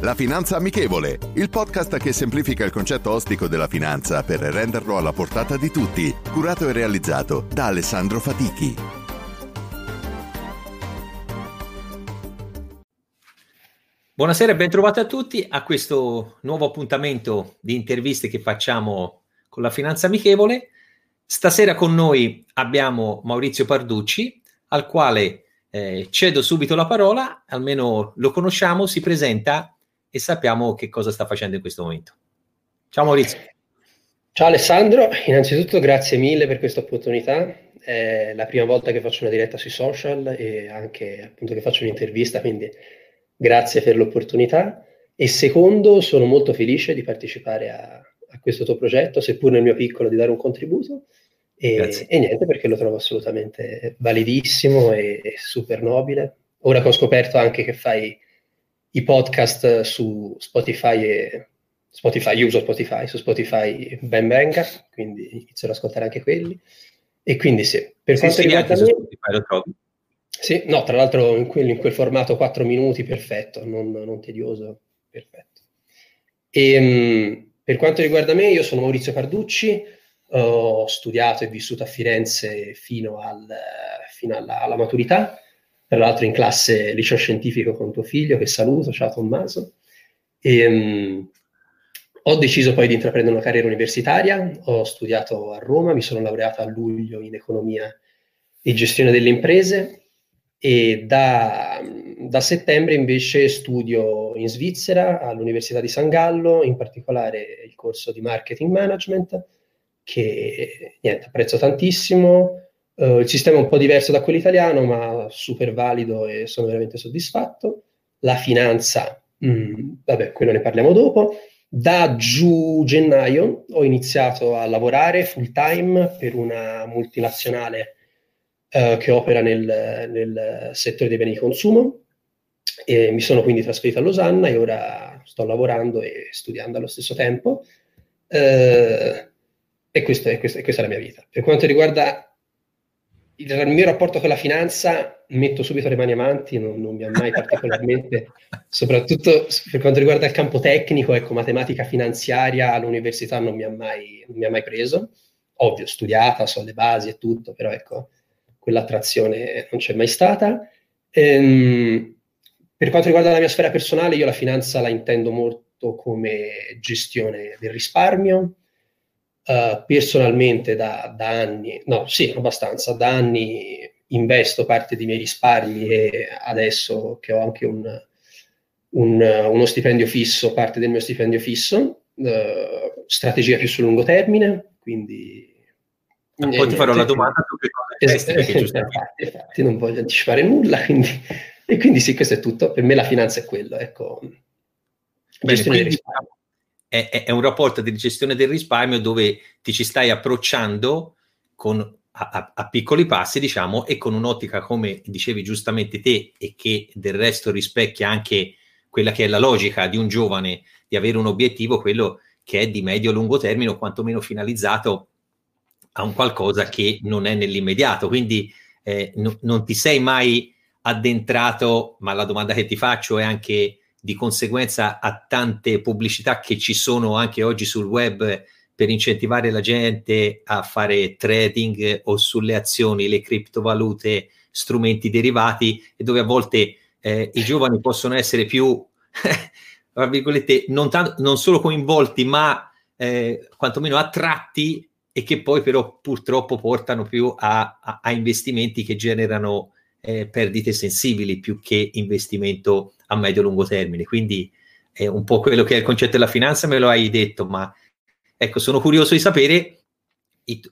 La Finanza Amichevole, il podcast che semplifica il concetto ostico della finanza per renderlo alla portata di tutti, curato e realizzato da Alessandro Fatichi. Buonasera e bentrovati a tutti a questo nuovo appuntamento di interviste che facciamo con la Finanza Amichevole. Stasera con noi abbiamo Maurizio Parducci, al quale cedo subito la parola, almeno lo conosciamo, si presenta e sappiamo che cosa sta facendo in questo momento. Ciao Maurizio. Ciao Alessandro, innanzitutto grazie mille per questa opportunità, è la prima volta che faccio una diretta sui social e anche appunto che faccio un'intervista, quindi grazie per l'opportunità e secondo sono molto felice di partecipare a questo tuo progetto, seppur nel mio piccolo di dare un contributo e niente, perché lo trovo assolutamente validissimo e super nobile. Ora che ho scoperto anche che fai i podcast su Spotify e Spotify, io uso Spotify, su Spotify ben venga, quindi inizierò ad ascoltare anche quelli. E quindi sì, per quanto riguarda me, Spotify lo trovi? Sì, no, tra l'altro in quel formato 4 minuti, perfetto, non tedioso, perfetto. E per quanto riguarda me, io sono Maurizio Parducci, ho studiato e vissuto a Firenze fino alla maturità, tra l'altro in classe liceo scientifico con tuo figlio, che saluto, ciao Tommaso. E, ho deciso poi di intraprendere una carriera universitaria, ho studiato a Roma, mi sono laureato a luglio in economia e gestione delle imprese e da settembre invece studio in Svizzera all'Università di San Gallo, in particolare il corso di marketing management, che niente, apprezzo tantissimo. Il sistema è un po' diverso da quello italiano, ma super valido e sono veramente soddisfatto. La finanza, vabbè, quello ne parliamo dopo. Da gennaio ho iniziato a lavorare full time per una multinazionale che opera nel settore dei beni di consumo e mi sono quindi trasferito a Losanna e ora sto lavorando e studiando allo stesso tempo. E questa è la mia vita. Per quanto riguarda il mio rapporto con la finanza, metto subito le mani avanti, non mi ha mai particolarmente, soprattutto per quanto riguarda il campo tecnico, ecco, matematica finanziaria all'università non mi ha mai preso. Ovvio, studiata, so le basi e tutto, però ecco, quell'attrazione non c'è mai stata. Per quanto riguarda la mia sfera personale, io la finanza la intendo molto come gestione del risparmio. Personalmente da anni investo parte dei miei risparmi e adesso che ho anche uno stipendio fisso, parte del mio stipendio fisso, strategia più sul lungo termine, quindi poi ti farò la domanda infatti non voglio anticipare nulla, quindi e quindi sì, questo è tutto per me, la finanza è quello, ecco. È un rapporto di gestione del risparmio dove ti ci stai approcciando a piccoli passi, diciamo, e con un'ottica, come dicevi giustamente te, e che del resto rispecchia anche quella che è la logica di un giovane, di avere un obiettivo, quello che è di medio-lungo termine o quantomeno finalizzato a un qualcosa che non è nell'immediato. Quindi non ti sei mai addentrato, ma la domanda che ti faccio è anche di conseguenza a tante pubblicità che ci sono anche oggi sul web per incentivare la gente a fare trading o sulle azioni, le criptovalute, strumenti derivati, e dove a volte i giovani possono essere più, tra virgolette, non solo coinvolti, ma quantomeno attratti, e che poi però purtroppo portano più a investimenti che generano perdite sensibili più che investimento a medio-lungo termine. Quindi è un po' quello che è il concetto della finanza, me lo hai detto, ma ecco, sono curioso di sapere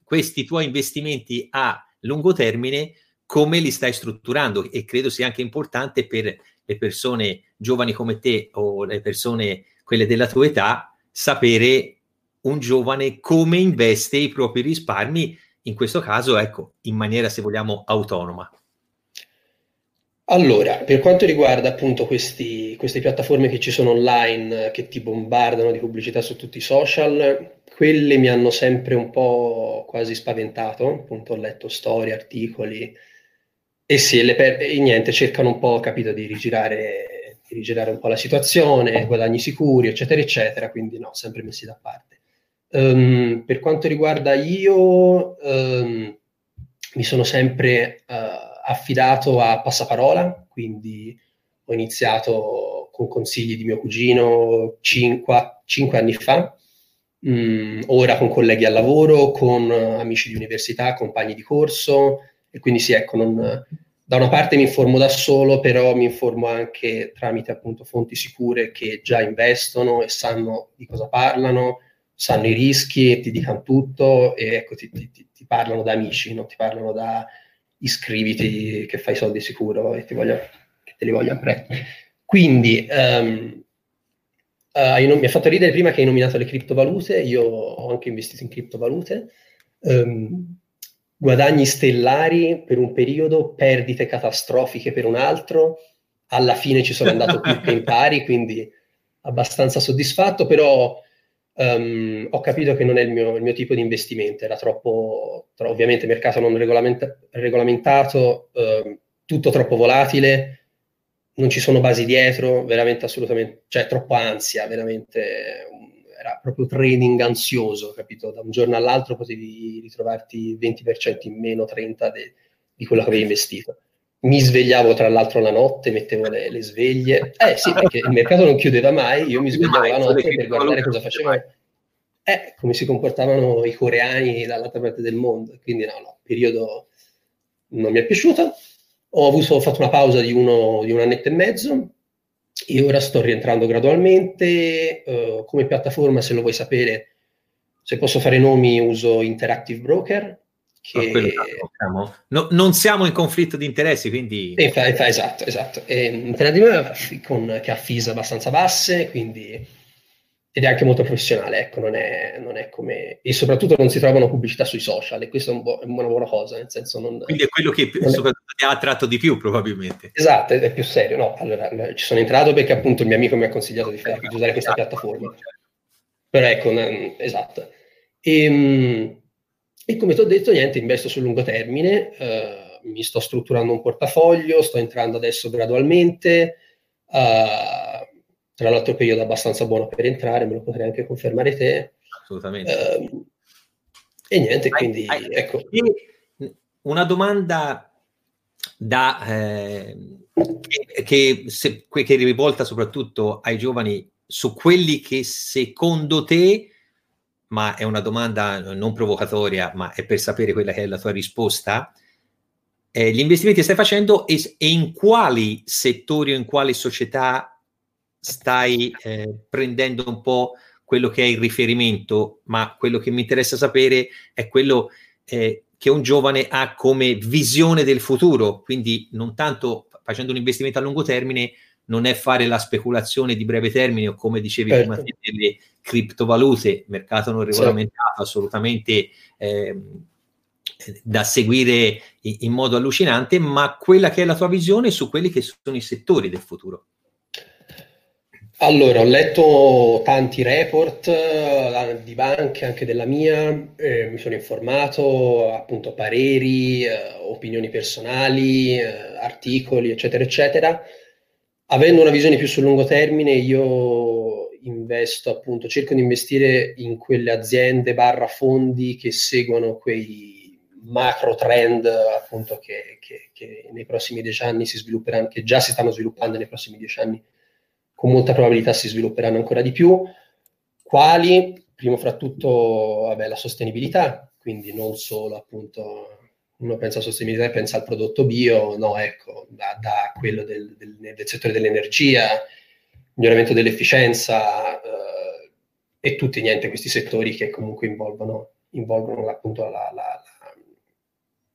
questi tuoi investimenti a lungo termine, come li stai strutturando, e credo sia anche importante per le persone giovani come te o le persone, quelle della tua età, sapere un giovane come investe i propri risparmi, in questo caso, ecco, in maniera, se vogliamo, autonoma? Allora, per quanto riguarda appunto queste piattaforme che ci sono online, che ti bombardano di pubblicità su tutti i social, quelle mi hanno sempre un po' quasi spaventato, appunto ho letto storie, articoli, e sì, niente, cercano un po', capito, di rigirare un po' la situazione, guadagni sicuri, eccetera, eccetera, quindi no, sempre messi da parte. Per quanto riguarda io, mi sono sempre affidato a passaparola, quindi ho iniziato con consigli di mio cugino 5 anni fa, ora con colleghi al lavoro, con amici di università, compagni di corso, e quindi sì, ecco, da una parte mi informo da solo, però mi informo anche tramite appunto fonti sicure che già investono e sanno di cosa parlano, sanno i rischi e ti dicono tutto, e ecco, ti parlano da amici, non ti parlano da iscriviti che fai soldi sicuro e che te li voglio prendere. Quindi mi ha fatto ridere prima che hai nominato le criptovalute, io ho anche investito in criptovalute, guadagni stellari per un periodo, perdite catastrofiche per un altro, alla fine ci sono andato più che in pari, quindi abbastanza soddisfatto, però ho capito che non è il mio tipo di investimento, era troppo ovviamente mercato non regolamentato, tutto troppo volatile, non ci sono basi dietro, veramente assolutamente, cioè troppa ansia, veramente era proprio trading ansioso, capito? Da un giorno all'altro potevi ritrovarti 20% in meno, 30% di quello che avevi investito. Mi svegliavo tra l'altro la notte, mettevo le sveglie. Sì, perché il mercato non chiudeva mai, io mi svegliavo la notte per guardare cosa facevano. Come si comportavano i coreani dall'altra parte del mondo. Quindi no, periodo non mi è piaciuto. Ho fatto una pausa di un annetto e mezzo e ora sto rientrando gradualmente. Come piattaforma, se lo vuoi sapere, se posso fare nomi, uso Interactive Broker. Che... No, non siamo in conflitto di interessi, quindi esatto. Che ha fees abbastanza basse, quindi, ed è anche molto professionale, ecco, non è come, e soprattutto non si trovano pubblicità sui social, e questo è una buona cosa, nel senso quindi è quello che soprattutto ti ha attratto di più, probabilmente. Esatto, è più serio. No, allora ci sono entrato perché appunto il mio amico mi ha consigliato di usare questa piattaforma. Però ecco, esatto. E come ti ho detto, niente, investo sul lungo termine, mi sto strutturando un portafoglio, sto entrando adesso gradualmente, tra l'altro periodo abbastanza buono per entrare, me lo potrei anche confermare te. Assolutamente. E niente, quindi ecco. Una domanda che è rivolta soprattutto ai giovani, su quelli che secondo te, ma è una domanda non provocatoria, ma è per sapere quella che è la tua risposta, gli investimenti che stai facendo e in quali settori o in quali società stai prendendo un po' quello che è il riferimento, ma quello che mi interessa sapere è quello che un giovane ha come visione del futuro, quindi non tanto facendo un investimento a lungo termine, non è fare la speculazione di breve termine o, come dicevi prima, delle criptovalute, mercato non regolamentato, sì, assolutamente da seguire in modo allucinante, ma quella che è la tua visione su quelli che sono i settori del futuro. Allora, ho letto tanti report di banche, anche della mia, mi sono informato, appunto pareri, opinioni personali, articoli, eccetera, eccetera. Avendo una visione più sul lungo termine, io investo appunto, cerco di investire in quelle aziende / fondi che seguono quei macro trend appunto che nei prossimi 10 anni si svilupperanno, che già si stanno sviluppando nei prossimi 10 anni, con molta probabilità si svilupperanno ancora di più. Quali? Primo fra tutto, la sostenibilità, quindi non solo appunto... Uno pensa a sostenibilità e pensa al prodotto bio, no, ecco, da quello del settore dell'energia, miglioramento dell'efficienza, e tutti, niente, questi settori che comunque involvono appunto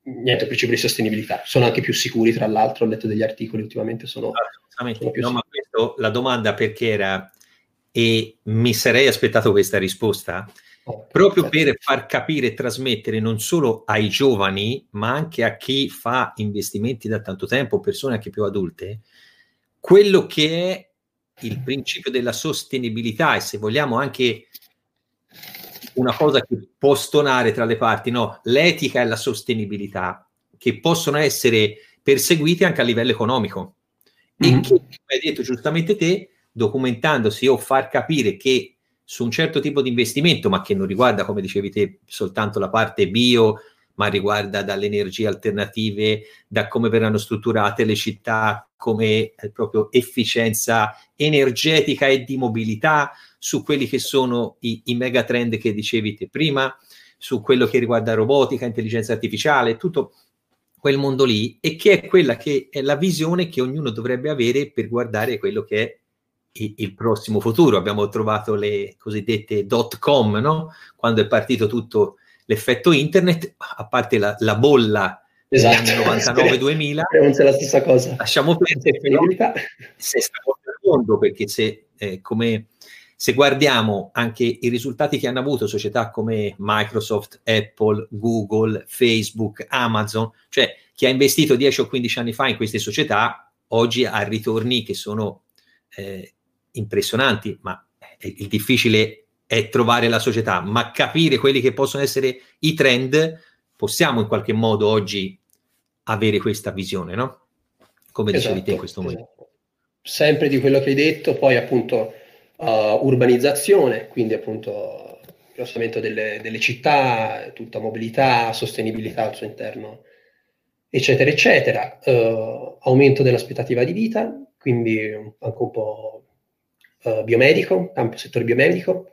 niente, il principio di sostenibilità. Sono anche più sicuri, tra l'altro, ho letto degli articoli ultimamente, sono più sicuri. Ma questo, la domanda perché era e mi sarei aspettato questa risposta, proprio per far capire e trasmettere non solo ai giovani, ma anche a chi fa investimenti da tanto tempo, persone anche più adulte, quello che è il principio della sostenibilità e, se vogliamo, anche una cosa che può stonare tra le parti, no? L'etica e la sostenibilità, che possono essere perseguite anche a livello economico. E che, come hai detto giustamente te, documentandosi o far capire che su un certo tipo di investimento, ma che non riguarda, come dicevi te, soltanto la parte bio, ma riguarda dalle energie alternative, da come verranno strutturate le città, come proprio efficienza energetica e di mobilità, su quelli che sono i megatrend che dicevi te prima, su quello che riguarda robotica, intelligenza artificiale, tutto quel mondo lì, e che è quella che è la visione che ognuno dovrebbe avere per guardare quello che è il prossimo futuro. Abbiamo trovato le cosiddette .com, no? Quando è partito tutto l'effetto internet, a parte la bolla degli anni 99-2000, è la stessa cosa. Lasciamo perdere, però, se stiamo nel mondo, perché se guardiamo anche i risultati che hanno avuto società come Microsoft, Apple, Google, Facebook, Amazon, cioè chi ha investito 10 o 15 anni fa in queste società, oggi ha ritorni che sono impressionanti, ma il difficile è trovare la società, ma capire quelli che possono essere i trend. Possiamo in qualche modo oggi avere questa visione, no? Come dicevi te in questo momento. Esatto. Sempre di quello che hai detto, poi appunto urbanizzazione, quindi appunto l'aumento delle città, tutta mobilità, sostenibilità al suo interno, eccetera, eccetera. Aumento dell'aspettativa di vita, quindi anche un po' biomedico, campo settore biomedico.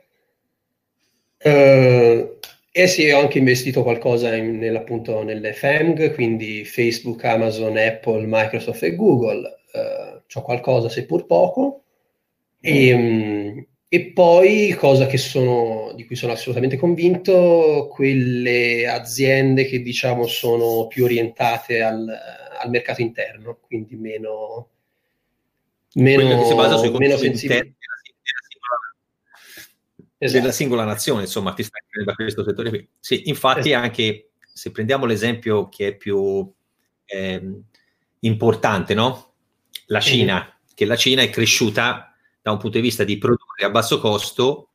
E sì, ho anche investito qualcosa appunto nelle FANG, quindi Facebook, Amazon, Apple, Microsoft e Google. C'ho qualcosa, seppur poco. E poi, cosa di cui sono assolutamente convinto, quelle aziende che diciamo sono più orientate al mercato interno, quindi meno che si basa sui consumi interni della singola nazione, insomma, ti stai prendendo da questo settore qui. Sì, infatti, anche se prendiamo l'esempio che è più importante, no? La Cina, che la Cina è cresciuta da un punto di vista di produrre a basso costo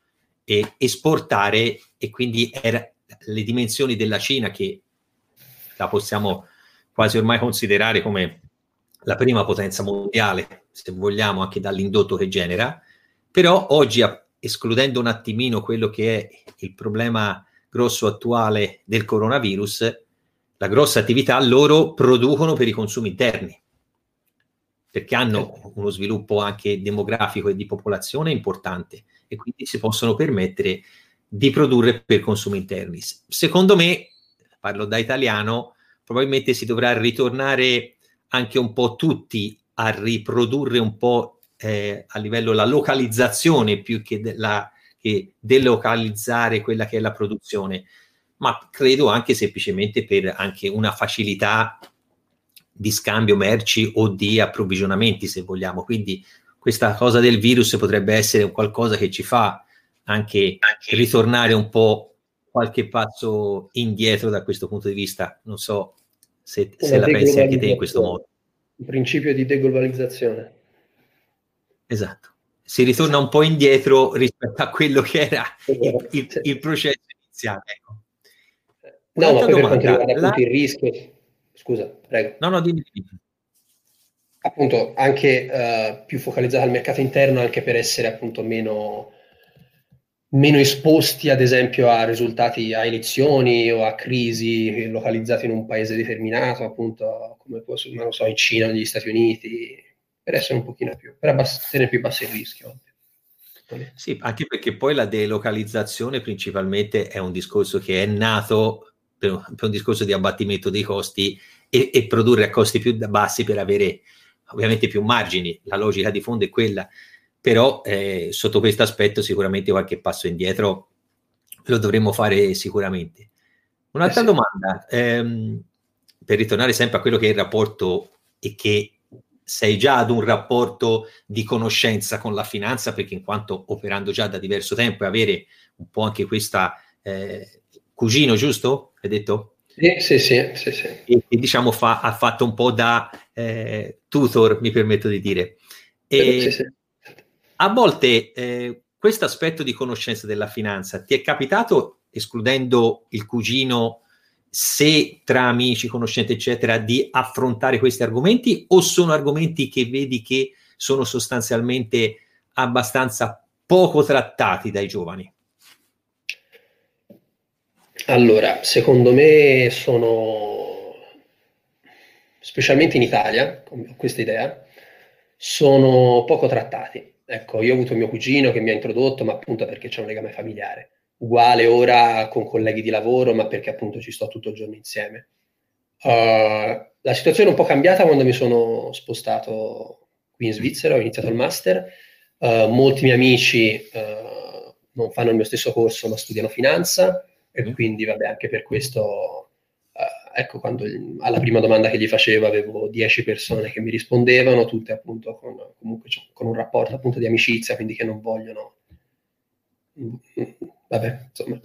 e esportare, e quindi le dimensioni della Cina, che la possiamo quasi ormai considerare come la prima potenza mondiale, se vogliamo, anche dall'indotto che genera, però oggi, escludendo un attimino quello che è il problema grosso attuale del coronavirus, la grossa attività loro producono per i consumi interni, perché hanno uno sviluppo anche demografico e di popolazione importante, e quindi si possono permettere di produrre per consumi interni. Secondo me, parlo da italiano, probabilmente si dovrà ritornare anche un po' tutti a riprodurre un po' a livello la localizzazione, più che delocalizzare quella che è la produzione, ma credo anche semplicemente per anche una facilità di scambio merci o di approvvigionamenti, se vogliamo. Quindi questa cosa del virus potrebbe essere qualcosa che ci fa anche ritornare un po' qualche passo indietro da questo punto di vista. Non so se la pensi anche te in questo modo. Il principio di deglobalizzazione. Esatto. Si ritorna un po' indietro rispetto a quello che era il processo iniziale. Ecco. No, ma per quanto riguarda appunto il rischio... Scusa, prego. No, dimmi. Appunto, anche più focalizzata al mercato interno, anche per essere appunto meno esposti, ad esempio, a risultati, a elezioni o a crisi localizzate in un paese determinato, appunto, come non so, in Cina o negli Stati Uniti, per essere un pochino più, per abbassare più basso il rischio. Sì, anche perché poi la delocalizzazione principalmente è un discorso che è nato per un discorso di abbattimento dei costi e produrre a costi più bassi per avere ovviamente più margini. La logica di fondo è quella, però sotto questo aspetto sicuramente qualche passo indietro lo dovremmo fare sicuramente. Un'altra domanda, per ritornare sempre a quello che è il rapporto e che sei già ad un rapporto di conoscenza con la finanza, perché in quanto operando già da diverso tempo e avere un po' anche questa cugino, giusto? Hai detto? Sì. E diciamo ha fatto un po' da tutor, mi permetto di dire. E sì. A volte questo aspetto di conoscenza della finanza ti è capitato, escludendo il cugino, se tra amici, conoscenti, eccetera, di affrontare questi argomenti, o sono argomenti che vedi che sono sostanzialmente abbastanza poco trattati dai giovani? Allora, secondo me sono, specialmente in Italia, ho questa idea, sono poco trattati. Ecco, io ho avuto mio cugino che mi ha introdotto, ma appunto perché c'è un legame familiare. Uguale ora con colleghi di lavoro, ma perché appunto ci sto tutto il giorno insieme. La situazione è un po' cambiata quando mi sono spostato qui in Svizzera, ho iniziato il master. Molti miei amici non fanno il mio stesso corso, ma studiano finanza, e quindi vabbè, anche per questo, ecco, quando alla prima domanda che gli facevo avevo 10 persone che mi rispondevano, tutte appunto con un rapporto appunto di amicizia, quindi che non vogliono... Vabbè, insomma,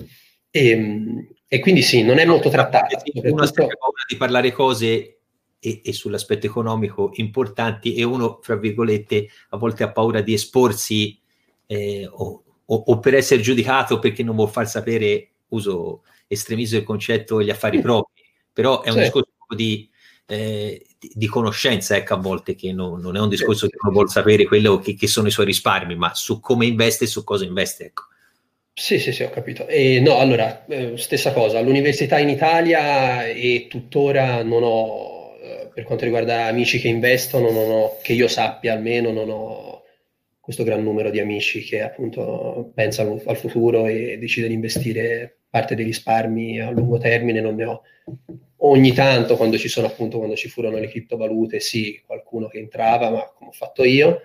e quindi sì, non è molto trattato. Uno ha sempre paura di parlare cose e sull'aspetto economico importanti, e uno, fra virgolette, a volte ha paura di esporsi o per essere giudicato perché non vuol far sapere, uso estremismo del concetto, gli affari propri, però è un discorso di conoscenza, ecco, a volte, che non è un discorso che non vuol sapere quello che sono i suoi risparmi, ma su come investe e su cosa investe, ecco. Sì, ho capito. No, allora, stessa cosa, all'università in Italia e tuttora non ho, per quanto riguarda amici che investono, non ho, che io sappia almeno, non ho questo gran numero di amici che appunto pensano al futuro e decidono di investire parte dei risparmi a lungo termine, non ne ho. Ogni tanto, quando ci furono le criptovalute, sì, qualcuno che entrava, ma come ho fatto io,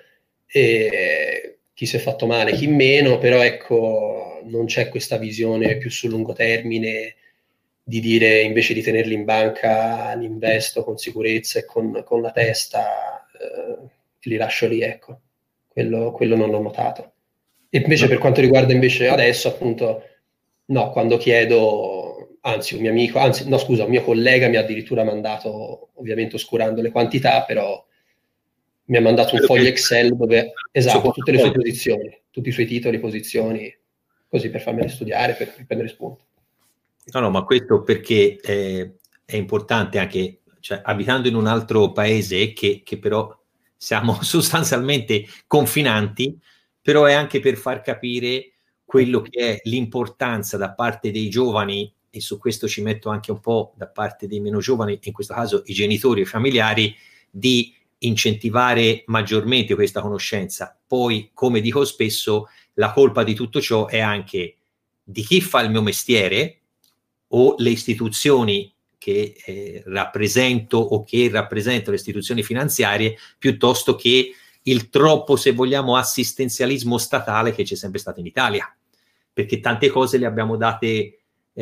e chi si è fatto male, chi meno, però ecco... non c'è questa visione più sul lungo termine di dire, invece di tenerli in banca, li investo con sicurezza e con la testa, li lascio lì, ecco. Quello non l'ho notato. E invece per quanto riguarda invece adesso, appunto, no, quando chiedo, un mio collega mi ha addirittura mandato, ovviamente oscurando le quantità, però mi ha mandato un foglio Excel dove, esatto, tutte le sue posizioni, tutti i suoi titoli, posizioni, così per farmi studiare, per prendere spunto. No, ma questo perché è importante anche, cioè, abitando in un altro paese che però siamo sostanzialmente confinanti, però è anche per far capire quello che è l'importanza da parte dei giovani, e su questo ci metto anche un po' da parte dei meno giovani, in questo caso i genitori e i familiari, di incentivare maggiormente questa conoscenza. Poi, come dico spesso, la colpa di tutto ciò è anche di chi fa il mio mestiere, o le istituzioni che rappresento o che rappresentano le istituzioni finanziarie, piuttosto che il troppo, se vogliamo, assistenzialismo statale che c'è sempre stato in Italia, perché tante cose le abbiamo date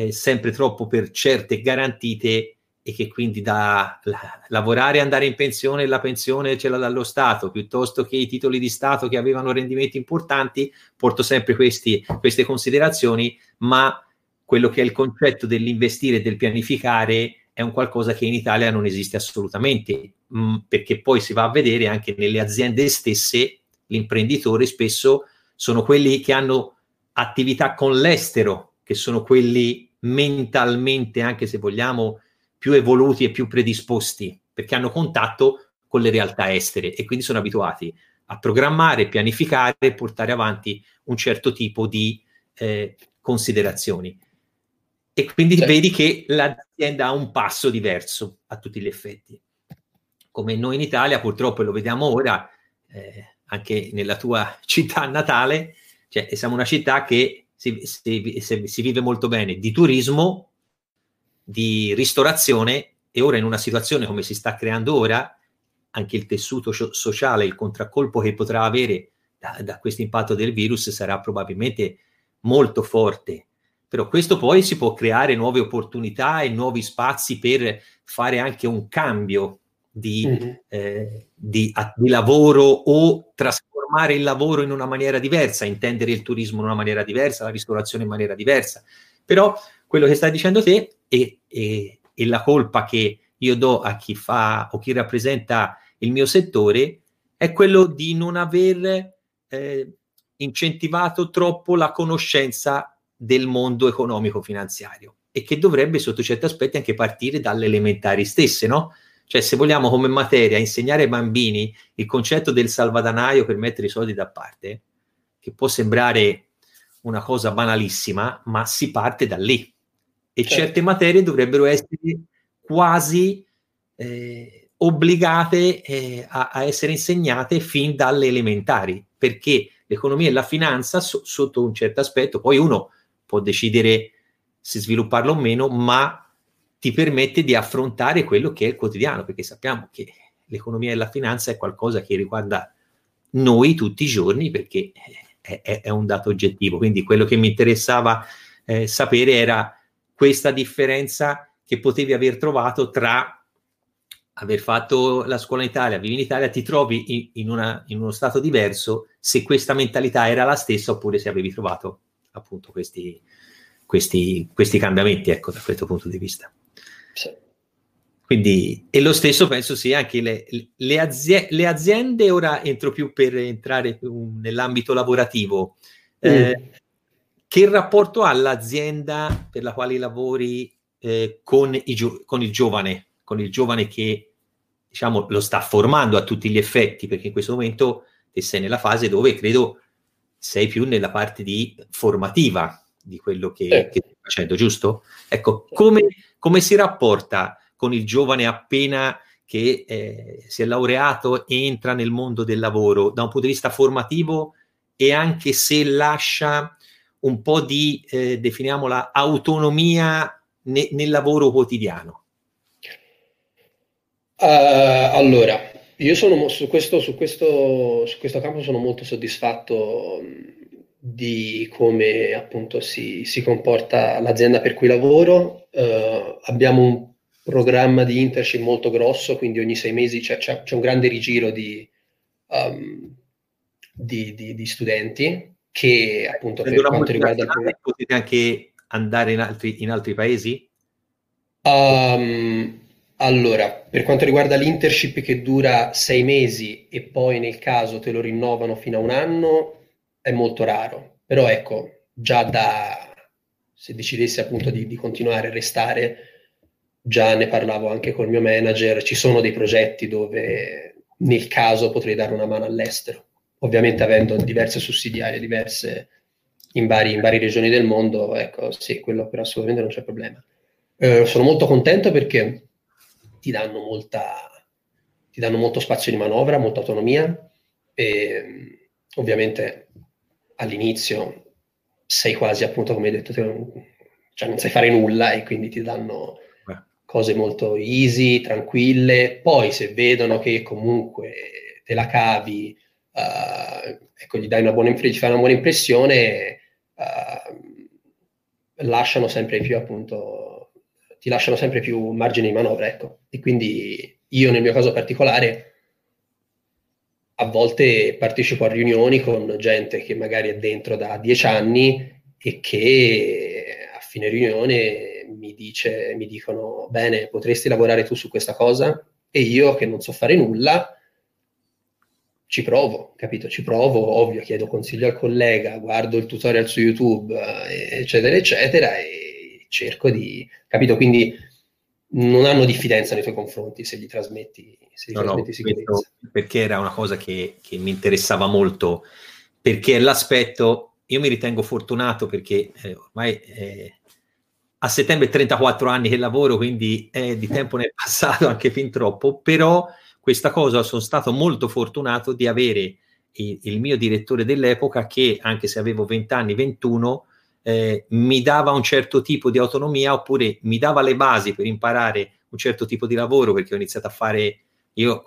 sempre troppo per certe, garantite, e che quindi da lavorare, andare in pensione, la pensione ce l'ha dallo Stato, piuttosto che i titoli di Stato che avevano rendimenti importanti. Porto sempre queste considerazioni, ma quello che è il concetto dell'investire e del pianificare è un qualcosa che in Italia non esiste assolutamente, perché poi si va a vedere anche nelle aziende stesse, l'imprenditore spesso sono quelli che hanno attività con l'estero, che sono quelli mentalmente, anche se vogliamo, più evoluti e più predisposti, perché hanno contatto con le realtà estere e quindi sono abituati a programmare, pianificare e portare avanti un certo tipo di considerazioni. E quindi vedi che l'azienda ha un passo diverso a tutti gli effetti. Come noi in Italia, purtroppo, e lo vediamo ora, anche nella tua città natale, cioè siamo una città che si vive molto bene di turismo, di ristorazione, e ora in una situazione come si sta creando ora, anche il tessuto sociale, il contraccolpo che potrà avere da questo impatto del virus sarà probabilmente molto forte, però questo poi si può creare nuove opportunità e nuovi spazi per fare anche un cambio di lavoro, o trasformare il lavoro in una maniera diversa, intendere il turismo in una maniera diversa, la ristorazione in maniera diversa. Però quello che stai dicendo te e la colpa che io do a chi fa o chi rappresenta il mio settore è quello di non aver incentivato troppo la conoscenza del mondo economico-finanziario, e che dovrebbe sotto certi aspetti anche partire dalle elementari stesse, no? Cioè, se vogliamo come materia insegnare ai bambini il concetto del salvadanaio per mettere i soldi da parte, che può sembrare una cosa banalissima, ma si parte da lì. E certe materie dovrebbero essere quasi obbligate a essere insegnate fin dalle elementari, perché l'economia e la finanza, sotto un certo aspetto, poi uno può decidere se svilupparlo o meno, ma ti permette di affrontare quello che è il quotidiano, perché sappiamo che l'economia e la finanza è qualcosa che riguarda noi tutti i giorni, perché è un dato oggettivo. Quindi quello che mi interessava sapere era questa differenza che potevi aver trovato tra aver fatto la scuola in Italia, vivi in Italia, ti trovi in uno stato diverso, se questa mentalità era la stessa oppure se avevi trovato appunto questi cambiamenti, ecco, da questo punto di vista. Sì. Quindi, e lo stesso penso sia anche le aziende. Ora entro più per entrare più nell'ambito lavorativo. Che rapporto ha l'azienda per la quale lavori con il giovane che, diciamo, lo sta formando a tutti gli effetti, perché in questo momento te sei nella fase dove credo sei più nella parte di formativa di quello che stai facendo, giusto? Ecco, come si rapporta con il giovane appena che si è laureato e entra nel mondo del lavoro da un punto di vista formativo, e anche se lascia un po' di, definiamola, autonomia nel lavoro quotidiano? Allora, io sono su questo campo sono molto soddisfatto di come appunto si comporta l'azienda per cui lavoro. Abbiamo un programma di internship molto grosso, quindi ogni 6 mesi c'è un grande rigiro di studenti che appunto per quanto riguarda potete anche andare in altri paesi? Allora, per quanto riguarda l'internship che dura 6 mesi e poi nel caso te lo rinnovano fino a 1 anno, è molto raro. Però ecco, già se decidessi appunto di continuare a restare, già ne parlavo anche col mio manager, ci sono dei progetti dove nel caso potrei dare una mano all'estero, ovviamente avendo diverse sussidiarie, diverse in varie regioni del mondo. Ecco, sì, quello però assolutamente non c'è problema. Sono molto contento perché ti danno molto spazio di manovra, molta autonomia, e ovviamente all'inizio sei quasi, appunto, come hai detto te, cioè non sai fare nulla, e quindi ti danno cose molto easy, tranquille. Poi se vedono che comunque te la cavi, ecco, gli fai una buona impressione, lasciano sempre più, appunto, ti lasciano sempre più margine di manovra, ecco. E quindi io, nel mio caso particolare, a volte partecipo a riunioni con gente che magari è dentro da 10 anni e che a fine riunione mi dicono: bene, potresti lavorare tu su questa cosa? E io, che non so fare nulla, ci provo, capito? Ci provo, ovvio, chiedo consiglio al collega, guardo il tutorial su YouTube, eccetera, eccetera, e cerco di... capito? Quindi non hanno diffidenza nei tuoi confronti se gli trasmetti, sicurezza. Perché era una cosa che mi interessava molto, perché l'aspetto... Io mi ritengo fortunato perché ormai a settembre 34 anni che lavoro, quindi di tempo ne è passato anche fin troppo, però questa cosa, sono stato molto fortunato di avere il mio direttore dell'epoca che, anche se avevo 20 anni, 21, mi dava un certo tipo di autonomia, oppure mi dava le basi per imparare un certo tipo di lavoro, perché quando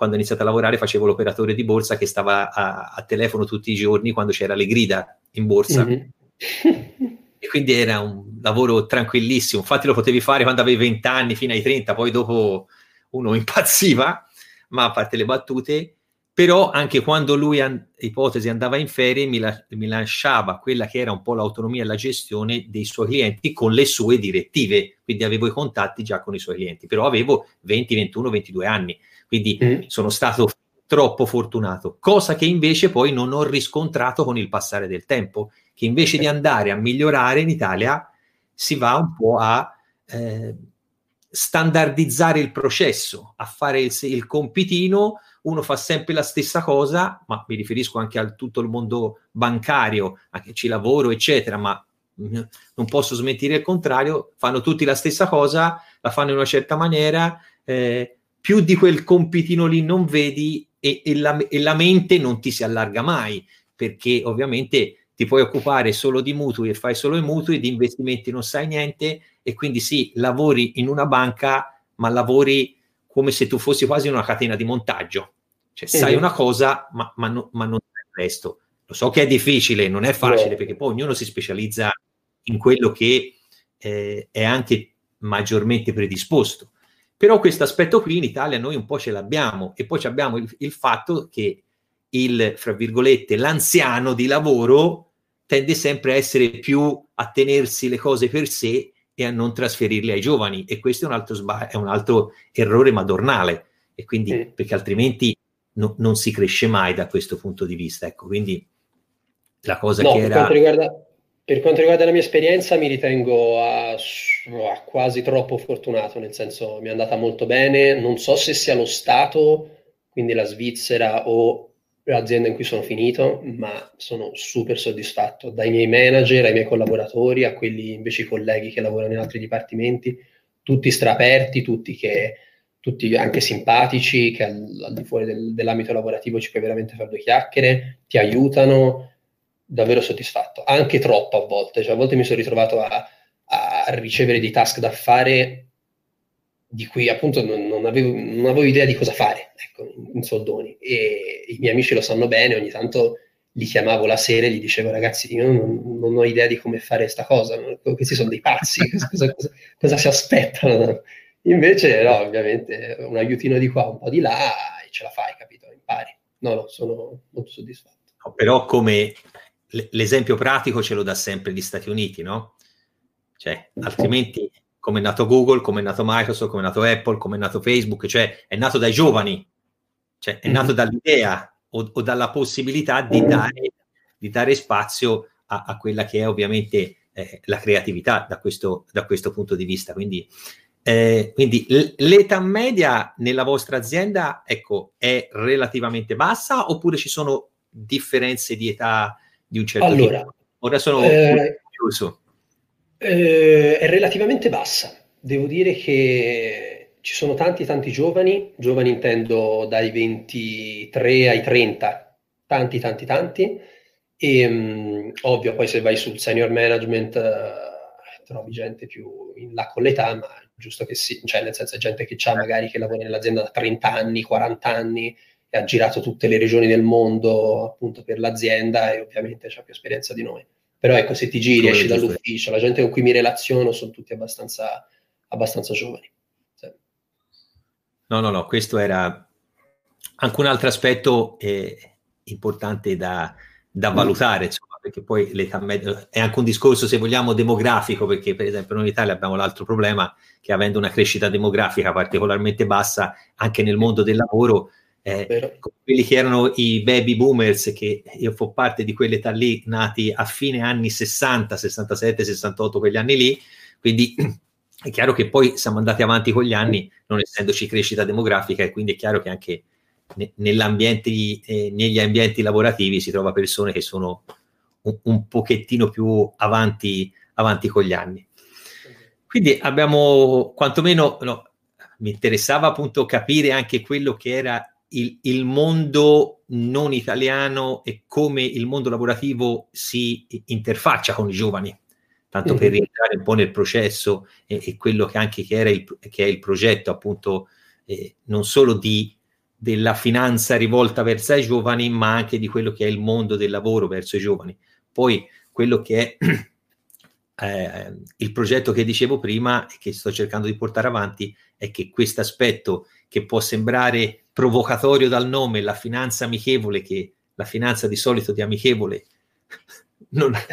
ho iniziato a lavorare facevo l'operatore di borsa che stava a telefono tutti i giorni quando c'era le grida in borsa. E quindi era un lavoro tranquillissimo, infatti lo potevi fare quando avevi 20 anni fino ai 30, poi dopo uno impazziva, ma a parte le battute, però anche quando lui, ipotesi, andava in ferie, mi lasciava quella che era un po' l'autonomia e la gestione dei suoi clienti con le sue direttive, quindi avevo i contatti già con i suoi clienti, però avevo 20, 21, 22 anni, quindi sono stato troppo fortunato, cosa che invece poi non ho riscontrato con il passare del tempo, che invece di andare a migliorare in Italia si va un po' a standardizzare il processo, a fare il compitino, uno fa sempre la stessa cosa, ma mi riferisco anche a tutto il mondo bancario, anche ci lavoro eccetera, ma non posso smentire il contrario, fanno tutti la stessa cosa, la fanno in una certa maniera, più di quel compitino lì non vedi e la mente non ti si allarga mai, perché ovviamente ti puoi occupare solo di mutui e fai solo i mutui, di investimenti non sai niente, e quindi sì, lavori in una banca, ma lavori come se tu fossi quasi in una catena di montaggio, cioè sai una cosa ma non sai il resto. Lo so che è difficile, non è facile, perché poi ognuno si specializza in quello che è anche maggiormente predisposto. Però questo aspetto qui in Italia noi un po' ce l'abbiamo, e poi abbiamo il fatto che fra virgolette, l'anziano di lavoro tende sempre a essere più a tenersi le cose per sé e a non trasferirle ai giovani, e questo è un altro errore madornale, e quindi perché altrimenti non si cresce mai da questo punto di vista, ecco, quindi la cosa Per quanto riguarda la mia esperienza, mi ritengo quasi troppo fortunato, nel senso mi è andata molto bene, non so se sia lo Stato, quindi la Svizzera o l'azienda in cui sono finito, ma sono super soddisfatto dai miei manager, ai miei collaboratori, a quelli invece colleghi che lavorano in altri dipartimenti, tutti straperti, tutti anche simpatici, che al di fuori dell'ambito lavorativo ci puoi veramente fare due chiacchiere, ti aiutano. Davvero soddisfatto, anche troppo a volte, cioè a volte mi sono ritrovato a ricevere dei task da fare di cui appunto non avevo idea di cosa fare, ecco, in soldoni, e i miei amici lo sanno bene, ogni tanto li chiamavo la sera e gli dicevo: ragazzi, io non ho idea di come fare sta cosa, questi sono dei pazzi, cosa si aspettano? Invece no, ovviamente un aiutino di qua, un po' di là e ce la fai, capito, impari. No, sono molto soddisfatto. No, però come... L'esempio pratico ce lo dà sempre gli Stati Uniti, no? Cioè, altrimenti, come è nato Google, come è nato Microsoft, come è nato Apple, come è nato Facebook, cioè è nato dai giovani, cioè è nato dall'idea o dalla possibilità di dare spazio a quella che è ovviamente la creatività da questo punto di vista. Quindi l'età media nella vostra azienda, ecco, è relativamente bassa, oppure ci sono differenze di età di un certo tipo? Ora sono curioso. È relativamente bassa. Devo dire che ci sono tanti giovani, intendo dai 23 ai 30, tanti, e ovvio poi se vai sul senior management trovi gente più in là con l'età, ma giusto che sì, cioè nel senso gente che c'ha magari che lavora nell'azienda da 30 anni, 40 anni, ha girato tutte le regioni del mondo appunto per l'azienda e ovviamente c'ha più esperienza di noi. Però ecco, se ti giri, esci dall'ufficio, la gente con cui mi relaziono sono tutti abbastanza giovani. Sì. No, questo era anche un altro aspetto importante da valutare, insomma, perché poi l'età media è anche un discorso, se vogliamo, demografico, perché per esempio noi in Italia abbiamo l'altro problema che, avendo una crescita demografica particolarmente bassa anche nel mondo del lavoro, quelli che erano i baby boomers, che io fo parte di quell'età lì, nati a fine anni 60, 67, 68, quegli anni lì, quindi è chiaro che poi siamo andati avanti con gli anni non essendoci crescita demografica, e quindi è chiaro che anche negli ambienti lavorativi si trova persone che sono un pochettino più avanti con gli anni. Quindi abbiamo quantomeno, no, mi interessava appunto capire anche quello che era il mondo non italiano e come il mondo lavorativo si interfaccia con i giovani, tanto per rientrare un po' nel processo e quello che anche che è il progetto appunto non solo della finanza rivolta verso i giovani, ma anche di quello che è il mondo del lavoro verso i giovani. Poi quello che è il progetto che dicevo prima e che sto cercando di portare avanti è che questo aspetto che può sembrare provocatorio dal nome, la finanza amichevole, che la finanza di solito di amichevole non ha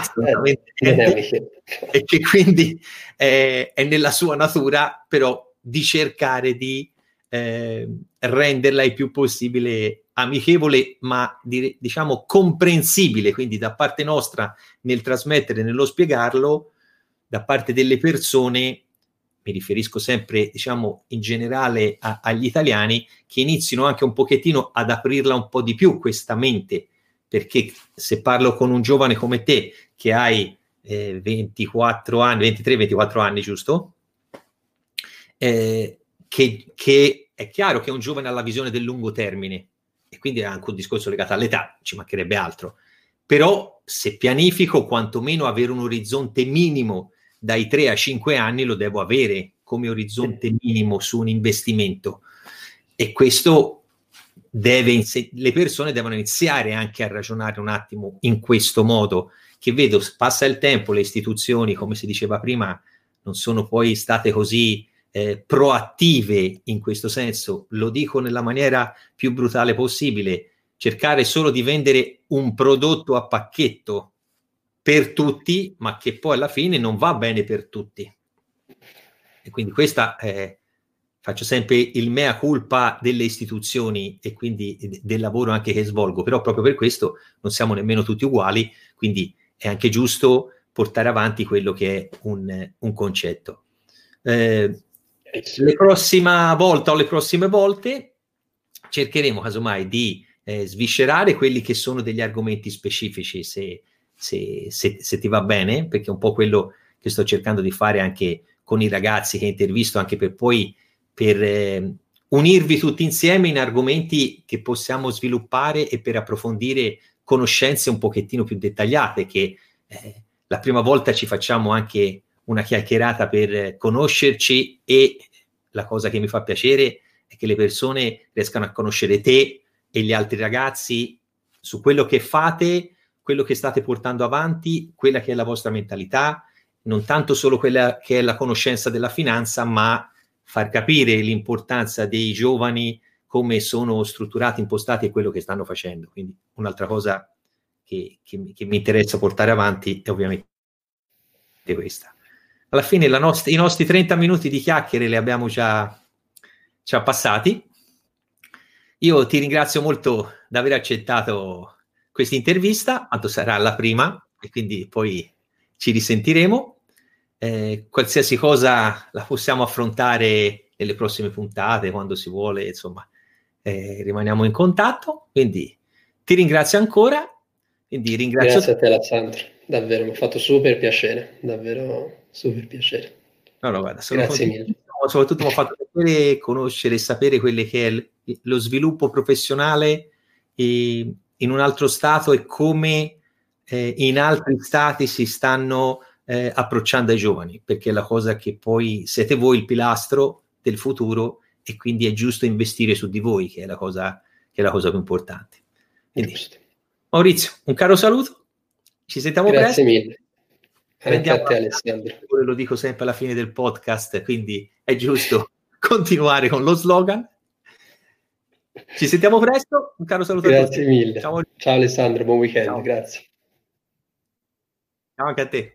assolutamente niente, e che quindi è nella sua natura, però di cercare di renderla il più possibile amichevole, ma diciamo comprensibile, quindi da parte nostra nel trasmettere, nello spiegarlo, da parte delle persone, mi riferisco sempre diciamo in generale agli italiani, che inizino anche un pochettino ad aprirla un po' di più questa mente, perché se parlo con un giovane come te che hai 23-24 anni, giusto? Che è chiaro che è un giovane alla visione del lungo termine, e quindi è anche un discorso legato all'età, ci mancherebbe altro, però se pianifico quantomeno avere un orizzonte minimo dai 3 a 5 anni lo devo avere come orizzonte minimo su un investimento, e questo le persone devono iniziare anche a ragionare un attimo in questo modo, che vedo passa il tempo, le istituzioni, come si diceva prima, non sono poi state così proattive in questo senso, lo dico nella maniera più brutale possibile, cercare solo di vendere un prodotto a pacchetto per tutti, ma che poi alla fine non va bene per tutti. E quindi questa faccio sempre il mea culpa delle istituzioni e quindi del lavoro anche che svolgo, però proprio per questo non siamo nemmeno tutti uguali, quindi è anche giusto portare avanti quello che è un concetto. Le prossime volte cercheremo casomai di sviscerare quelli che sono degli argomenti specifici, se ti va bene, perché è un po' quello che sto cercando di fare anche con i ragazzi che intervisto, anche per poi unirvi tutti insieme in argomenti che possiamo sviluppare e per approfondire conoscenze un pochettino più dettagliate, che la prima volta ci facciamo anche una chiacchierata per conoscerci, e la cosa che mi fa piacere è che le persone riescano a conoscere te e gli altri ragazzi su quello che fate, quello che state portando avanti, quella che è la vostra mentalità, non tanto solo quella che è la conoscenza della finanza, ma far capire l'importanza dei giovani, come sono strutturati, impostati e quello che stanno facendo. Quindi un'altra cosa che mi interessa portare avanti è ovviamente questa. Alla fine i nostri 30 minuti di chiacchiere li abbiamo già passati. Io ti ringrazio molto di aver accettato questa intervista, tanto sarà la prima e quindi poi ci risentiremo. Qualsiasi cosa la possiamo affrontare nelle prossime puntate, quando si vuole, insomma, rimaniamo in contatto. Quindi ti ringrazio ancora. Grazie a te, Alessandro, davvero mi ha fatto super piacere, davvero super piacere. No, guarda, grazie mille. Soprattutto mi ha fatto piacere conoscere e sapere quello che è lo sviluppo professionale in un altro stato e come in altri stati si stanno approcciando ai giovani, perché è la cosa che poi siete voi il pilastro del futuro, e quindi è giusto investire su di voi, che è la cosa, più importante. Quindi, Maurizio, un caro saluto, ci sentiamo presto. Grazie mille. Andiamo a te, Alessandro. Lo dico sempre alla fine del podcast, quindi è giusto continuare con lo slogan. Ci sentiamo presto, un caro saluto a tutti. Grazie mille. Ciao Alessandro, buon weekend. Ciao. Grazie. Ciao anche a te.